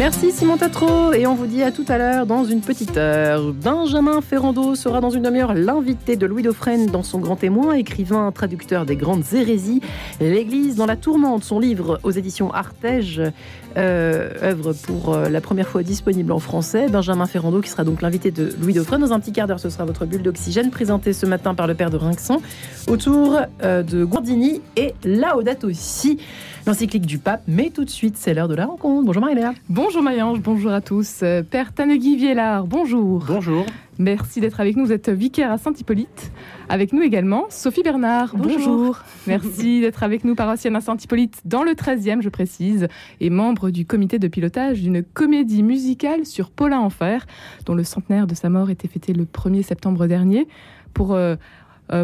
Merci Simon Tatraud et on vous dit à tout à l'heure dans une petite heure. Benjamin Ferrando sera dans une demi-heure l'invité de Louis Dauphrenne dans son Grand Témoin, écrivain, traducteur des grandes hérésies. L'Église dans la tourmente, son livre aux éditions Artege, œuvre pour la première fois disponible en français. Benjamin Ferrando qui sera donc l'invité de Louis Dauphrenne. Dans un petit quart d'heure, ce sera votre bulle d'oxygène présentée ce matin par le père de Rinxon autour de Guardini et Laudato si, l'encyclique du pape. Mais tout de suite, c'est l'heure de la rencontre. Bonjour Marie-Léa. Bonjour Mayange, bonjour à tous. Père Tanneguy Viellard, bonjour. Bonjour. Merci d'être avec nous, vous êtes vicaire à Saint-Hippolyte. Avec nous également, Sophie Bernard, bonjour. Merci d'être avec nous, paroissienne à Saint-Hippolyte, dans le 13e, je précise, et membre du comité de pilotage d'une comédie musicale sur Paulin Enfert, dont le centenaire de sa mort était fêté le 1er septembre dernier. Pour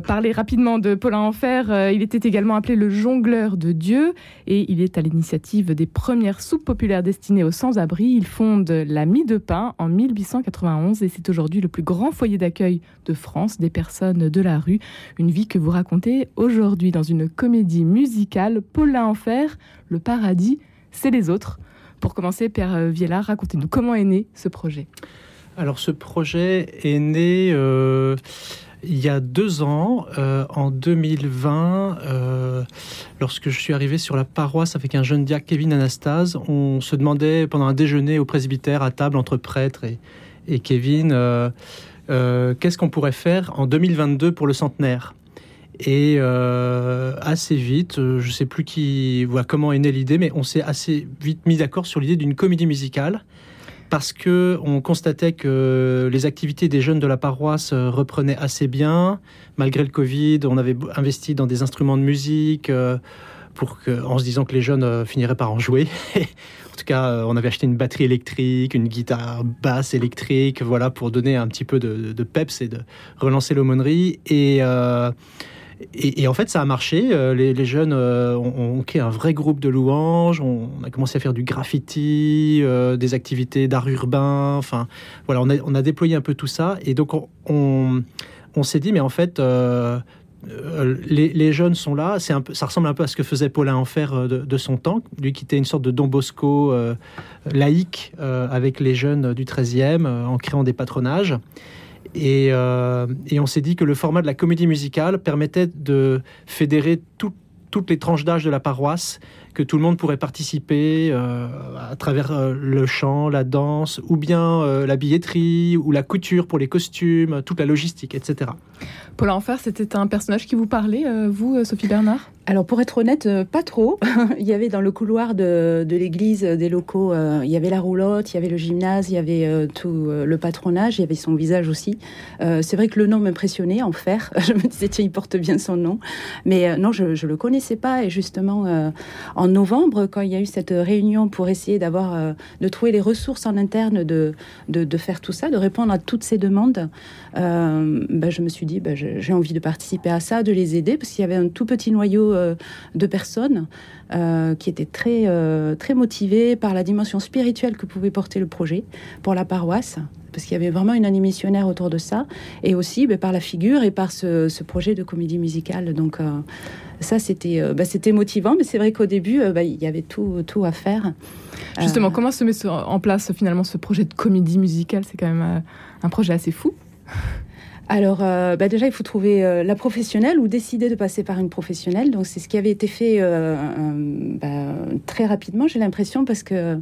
parler rapidement de Paulin Enfert, il était également appelé le jongleur de Dieu et il est à l'initiative des premières soupes populaires destinées aux sans-abri. Il fonde la Mie de Pain en 1891 et c'est aujourd'hui le plus grand foyer d'accueil de France des personnes de la rue. Une vie que vous racontez aujourd'hui dans une comédie musicale, Paulin Enfert, le paradis, c'est les autres. Pour commencer, Père Viellard, racontez-nous comment est né ce projet. Alors ce projet est né... Il y a 2 ans, en 2020, lorsque je suis arrivé sur la paroisse avec un jeune diacre, Kevin Anastase, on se demandait pendant un déjeuner au presbytère, à table entre prêtres et Kevin, qu'est-ce qu'on pourrait faire en 2022 pour le centenaire ? Et assez vite, je ne sais plus comment est née l'idée, mais on s'est assez vite mis d'accord sur l'idée d'une comédie musicale. Parce qu'on constatait que les activités des jeunes de la paroisse reprenaient assez bien. Malgré le Covid, on avait investi dans des instruments de musique en se disant que les jeunes finiraient par en jouer. En tout cas, on avait acheté une batterie électrique, une guitare basse électrique, voilà, pour donner un petit peu de peps et de relancer l'aumônerie. Et en fait, ça a marché. Les jeunes ont créé un vrai groupe de louanges. On a commencé à faire du graffiti, des activités d'art urbain. Enfin, voilà, on a déployé un peu tout ça. Et donc, on s'est dit, mais en fait, les jeunes sont là. Ça ressemble un peu à ce que faisait Paulin Enfert de son temps. Lui qui était une sorte de Don Bosco laïque avec les jeunes du 13e en créant des patronages. Et on s'est dit que le format de la comédie musicale permettait de fédérer toutes les tranches d'âge de la paroisse, que tout le monde pourrait participer à travers le chant, la danse, ou bien la billetterie, ou la couture pour les costumes, toute la logistique, etc. Paulin Enfert, c'était un personnage qui vous parlait, vous, Sophie Bernard ? Alors, pour être honnête, pas trop. Il y avait dans le couloir de l'église des locaux, il y avait la roulotte, il y avait le gymnase, il y avait tout le patronage, il y avait son visage aussi. C'est vrai que le nom m'impressionnait, Enfert. Je me disais, tiens, il porte bien son nom. Mais non, je ne le connaissais pas. Et justement, en novembre, quand il y a eu cette réunion pour essayer de trouver les ressources en interne, de faire tout ça, de répondre à toutes ces demandes, je me suis dit, j'ai envie de participer à ça, de les aider, parce qu'il y avait un tout petit noyau de personnes qui étaient très motivées par la dimension spirituelle que pouvait porter le projet pour la paroisse, parce qu'il y avait vraiment une année missionnaire autour de ça, et aussi par la figure et par ce projet de comédie musicale. Donc ça, c'était motivant, mais c'est vrai qu'au début, il y avait tout à faire. Justement, comment se met en place finalement ce projet de comédie musicale ? C'est quand même un projet assez fou. Alors, déjà, il faut trouver la professionnelle ou décider de passer par une professionnelle. Donc, c'est ce qui avait été fait très rapidement, j'ai l'impression, parce que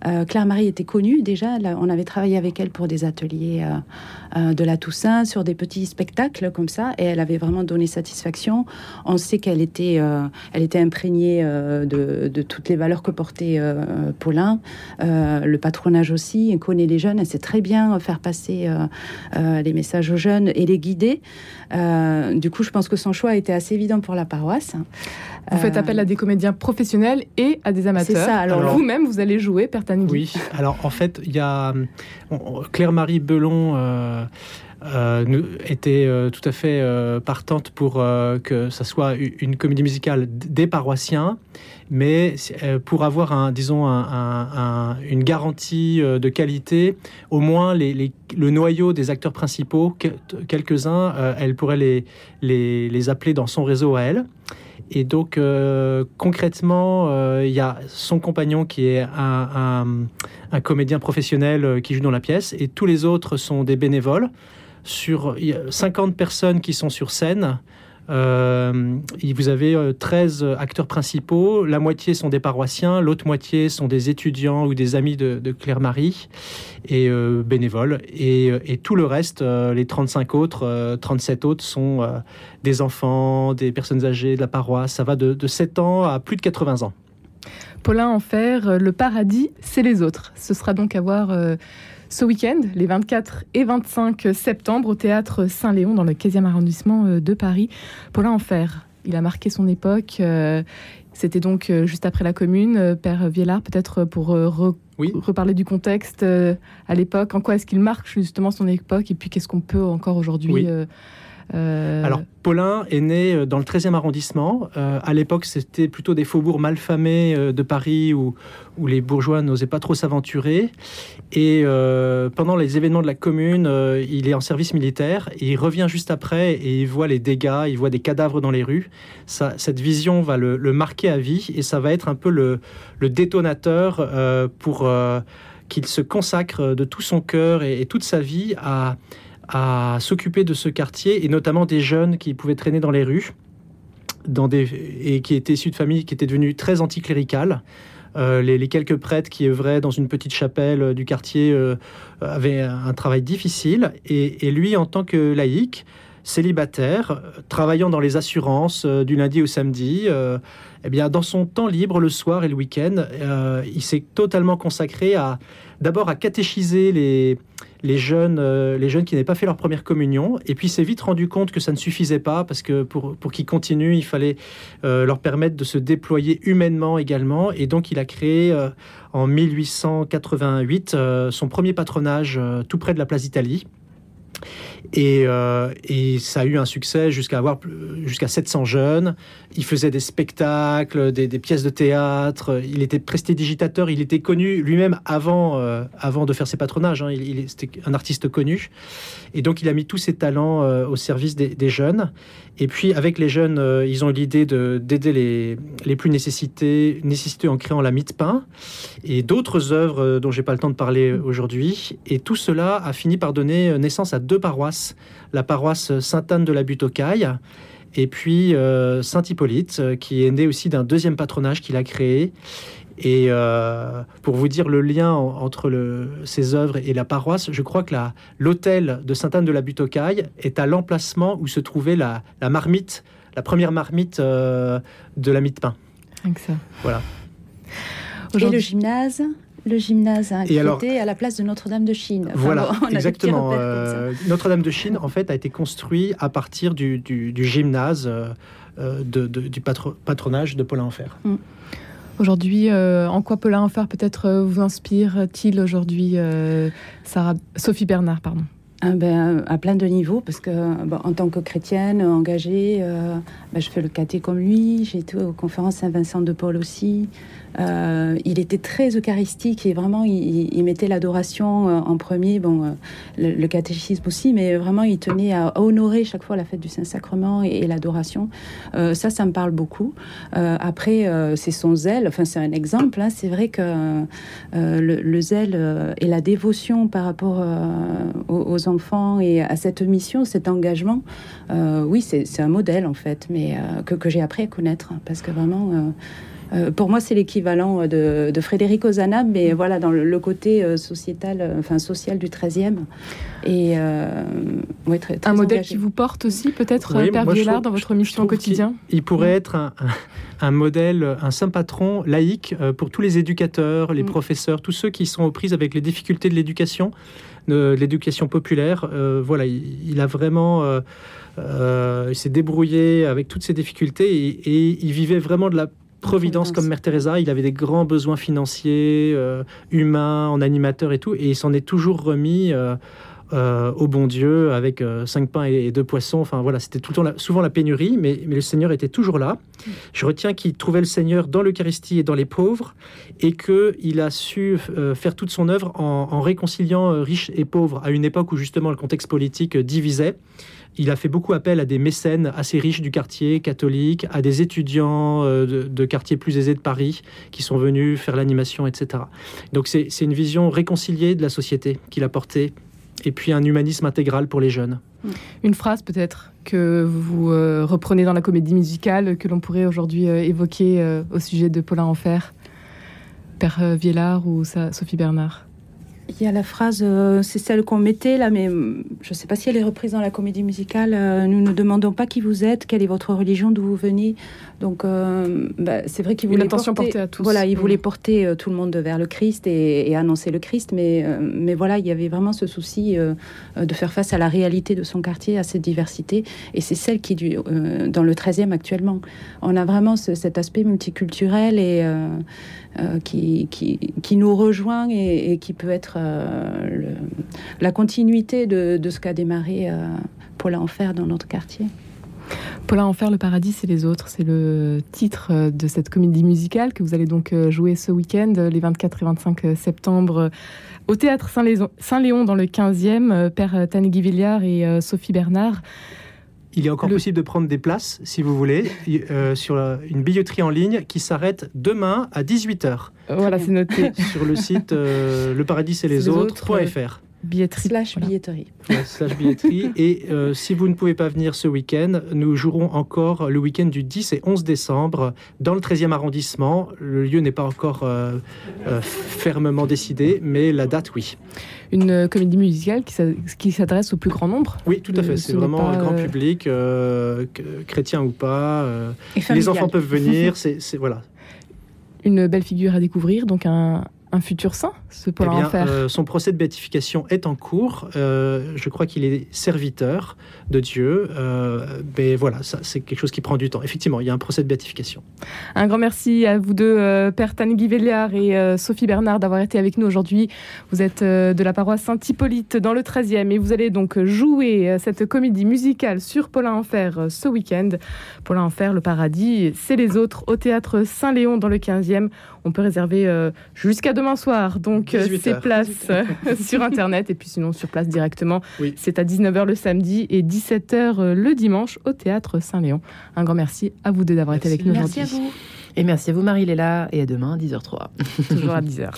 Claire-Marie était connue déjà. Là, on avait travaillé avec elle pour des ateliers de la Toussaint, sur des petits spectacles comme ça. Et elle avait vraiment donné satisfaction. On sait qu'elle était, imprégnée de toutes les valeurs que portait Paulin. Le patronage aussi. Elle connaît les jeunes. Elle sait très bien faire passer les messages aux jeunes et les guider. Du coup, je pense que son choix était assez évident pour la paroisse. Vous faites appel à des comédiens professionnels et à des amateurs. C'est ça. Alors vous-même, vous allez jouer, Père Tanneguy. Oui. Alors, en fait, il y a Claire-Marie Bellon était tout à fait partante pour que ça soit une comédie musicale des paroissiens, mais pour avoir une garantie de qualité, au moins le noyau des acteurs principaux, quelques-uns, elle pourrait les appeler dans son réseau à elle. Et donc, concrètement, il y a son compagnon qui est un comédien professionnel qui joue dans la pièce, et tous les autres sont des bénévoles. Sur 50 personnes qui sont sur scène, vous avez 13 acteurs principaux. La moitié sont des paroissiens, l'autre moitié sont des étudiants ou des amis de Claire-Marie et bénévoles. Et tout le reste, les 35 autres, 37 autres sont des enfants, des personnes âgées de la paroisse. Ça va de 7 ans à plus de 80 ans. Paulin Enfert, le paradis, c'est les autres. Ce sera donc à voir... ce week-end, les 24 et 25 septembre, au Théâtre Saint-Léon, dans le 15e arrondissement de Paris. Paulin Enfert, il a marqué son époque. C'était donc juste après la Commune. Père Viellard, peut-être pour reparler du contexte à l'époque. En quoi est-ce qu'il marque justement son époque? Et puis, qu'est-ce qu'on peut encore aujourd'hui Alors, Paulin est né dans le 13e arrondissement. À l'époque, c'était plutôt des faubourgs malfamés de Paris où les bourgeois n'osaient pas trop s'aventurer. Et pendant les événements de la Commune, il est en service militaire. Et il revient juste après et il voit les dégâts, il voit des cadavres dans les rues. Ça, cette vision va le marquer à vie et ça va être un peu le détonateur pour qu'il se consacre de tout son cœur et toute sa vie à s'occuper de ce quartier, et notamment des jeunes qui pouvaient traîner dans les rues et qui étaient issus de familles qui étaient devenues très anticléricales. Les quelques prêtres qui œuvraient dans une petite chapelle du quartier avaient un travail difficile, et lui, en tant que laïc, célibataire, travaillant dans les assurances du lundi au samedi, eh bien, dans son temps libre, le soir et le week-end, il s'est totalement consacré d'abord à catéchiser les jeunes qui n'avaient pas fait leur première communion, et puis il s'est vite rendu compte que ça ne suffisait pas, parce que pour qu'ils continuent, il fallait leur permettre de se déployer humainement également, et donc il a créé en 1888 son premier patronage tout près de la place d'Italie. Et ça a eu un succès jusqu'à 700 jeunes. Il faisait des spectacles, des pièces de théâtre. Il était prestidigitateur. Il était connu lui-même avant de faire ses patronages. Hein. C'était un artiste connu. Et donc, il a mis tous ses talents au service des jeunes. Et puis, avec les jeunes, ils ont eu l'idée d'aider les plus nécessités en créant la Mie de Pain et d'autres œuvres dont je n'ai pas le temps de parler aujourd'hui. Et tout cela a fini par donner naissance à deux paroisses, la paroisse Sainte-Anne de la Butte-aux-Cailles et puis Saint-Hippolyte, qui est né aussi d'un deuxième patronage qu'il a créé. Et pour vous dire le lien entre ses œuvres et la paroisse, je crois que l'hôtel de Sainte-Anne de la Butte-aux-Cailles est à l'emplacement où se trouvait la première marmite de la Mie de Pain. Voilà. Et le gymnase à côté, à la place de Notre-Dame de Chine. Enfin, voilà, bon, exactement. Notre-Dame de Chine, en fait, a été construit à partir du gymnase du patronage de Paulin Enfert. Aujourd'hui, en quoi Paulin Enfert peut-être vous inspire-t-il aujourd'hui, Sophie Bernard, pardon? À plein de niveaux, parce que en tant que chrétienne engagée, je fais le caté comme lui, j'ai été aux conférences Saint-Vincent de Paul aussi. Il était très eucharistique et vraiment il mettait l'adoration en premier, le catéchisme aussi, mais vraiment il tenait à honorer chaque fois la fête du Saint-Sacrement et l'adoration. Ça me parle beaucoup. Après, c'est son zèle, enfin c'est un exemple, hein. C'est vrai que le zèle et la dévotion par rapport aux enfants et à cette mission, cet engagement, c'est un modèle en fait, mais que j'ai appris à connaître, parce que vraiment pour moi c'est l'équivalent de Frédéric Ozanam, mais voilà, dans le côté social du 13e, et très, très un modèle engagé. Qui vous porte aussi peut-être, Père Viellard, dans votre mission au quotidien. Il pourrait être un modèle, un saint patron laïque pour tous les éducateurs, les professeurs, tous ceux qui sont aux prises avec les difficultés de l'éducation, populaire. Il a vraiment il s'est débrouillé avec toutes ses difficultés, et il vivait vraiment de la providence comme Mère Teresa. Il avait des grands besoins financiers, humains, en animateur et tout, et il s'en est toujours remis au bon Dieu avec 5 pains et 2 poissons. Enfin voilà, c'était tout le temps souvent la pénurie, mais le Seigneur était toujours là. Je retiens qu'il trouvait le Seigneur dans l'Eucharistie et dans les pauvres, et qu'il a su faire toute son œuvre en réconciliant riches et pauvres, à une époque où justement le contexte politique divisait. Il a fait beaucoup appel à des mécènes assez riches du quartier catholique, à des étudiants de quartiers plus aisés de Paris qui sont venus faire l'animation, etc. Donc c'est une vision réconciliée de la société qu'il a portée, et puis un humanisme intégral pour les jeunes. Une phrase peut-être que vous reprenez dans la comédie musicale, que l'on pourrait aujourd'hui évoquer au sujet de Paulin Enfert, Père Viellard ou Sophie Bernard? Il y a la phrase, c'est celle qu'on mettait là, mais je ne sais pas si elle est reprise dans la comédie musicale. Nous ne demandons pas qui vous êtes, quelle est votre religion, d'où vous venez. Donc, c'est vrai qu'il voulait porter à tous. Voilà, il voulait porter tout le monde vers le Christ et annoncer le Christ, mais voilà, il y avait vraiment ce souci de faire face à la réalité de son quartier, à cette diversité, et c'est celle qui, dans le 13e actuellement, on a vraiment cet aspect multiculturel et qui nous rejoint et qui peut être la continuité de ce qu'a démarré Paulin Enfert dans notre quartier. Paulin Enfert, le paradis, c'est les autres. C'est le titre de cette comédie musicale que vous allez donc jouer ce week-end, les 24 et 25 septembre, au Théâtre Saint-Léon, dans le 15e, Père Tanneguy Viellard et Sophie Bernard. Il est encore possible de prendre des places, si vous voulez, sur une billetterie en ligne qui s'arrête demain à 18h. Voilà, c'est noté. Sur le site leparadiscestlesautres.fr. Billetterie. Voilà. /billetterie. Et si vous ne pouvez pas venir ce week-end, nous jouerons encore le week-end du 10 et 11 décembre dans le 13e arrondissement. Le lieu n'est pas encore fermement décidé, mais la date, oui. Une comédie musicale qui s'adresse au plus grand nombre. Oui, tout à fait. C'est vraiment un grand public, chrétien ou pas. Les enfants peuvent venir. Voilà. Une belle figure à découvrir, donc un futur saint, ce Paulin Enfert. Son procès de béatification est en cours. Je crois qu'il est serviteur de Dieu. Mais voilà, ça, c'est quelque chose qui prend du temps. Effectivement, il y a un procès de béatification. Un grand merci à vous deux, Père Tanneguy Viellard et Sophie Bernard, d'avoir été avec nous aujourd'hui. Vous êtes de la paroisse Saint-Hippolyte dans le 13e et vous allez donc jouer cette comédie musicale sur Paulin Enfert ce week-end. Paulin Enfert, le paradis, c'est les autres, au Théâtre Saint-Léon dans le 15e. On peut réserver jusqu'à demain soir, donc c'est place sur internet, et puis sinon sur place directement, oui. C'est à 19h le samedi et 17h le dimanche au Théâtre Saint-Léon. Un grand merci à vous deux d'avoir été avec nous aujourd'hui. Merci à vous. Et merci à vous Marie-Léla, et à demain à 10h03. Toujours à 10h.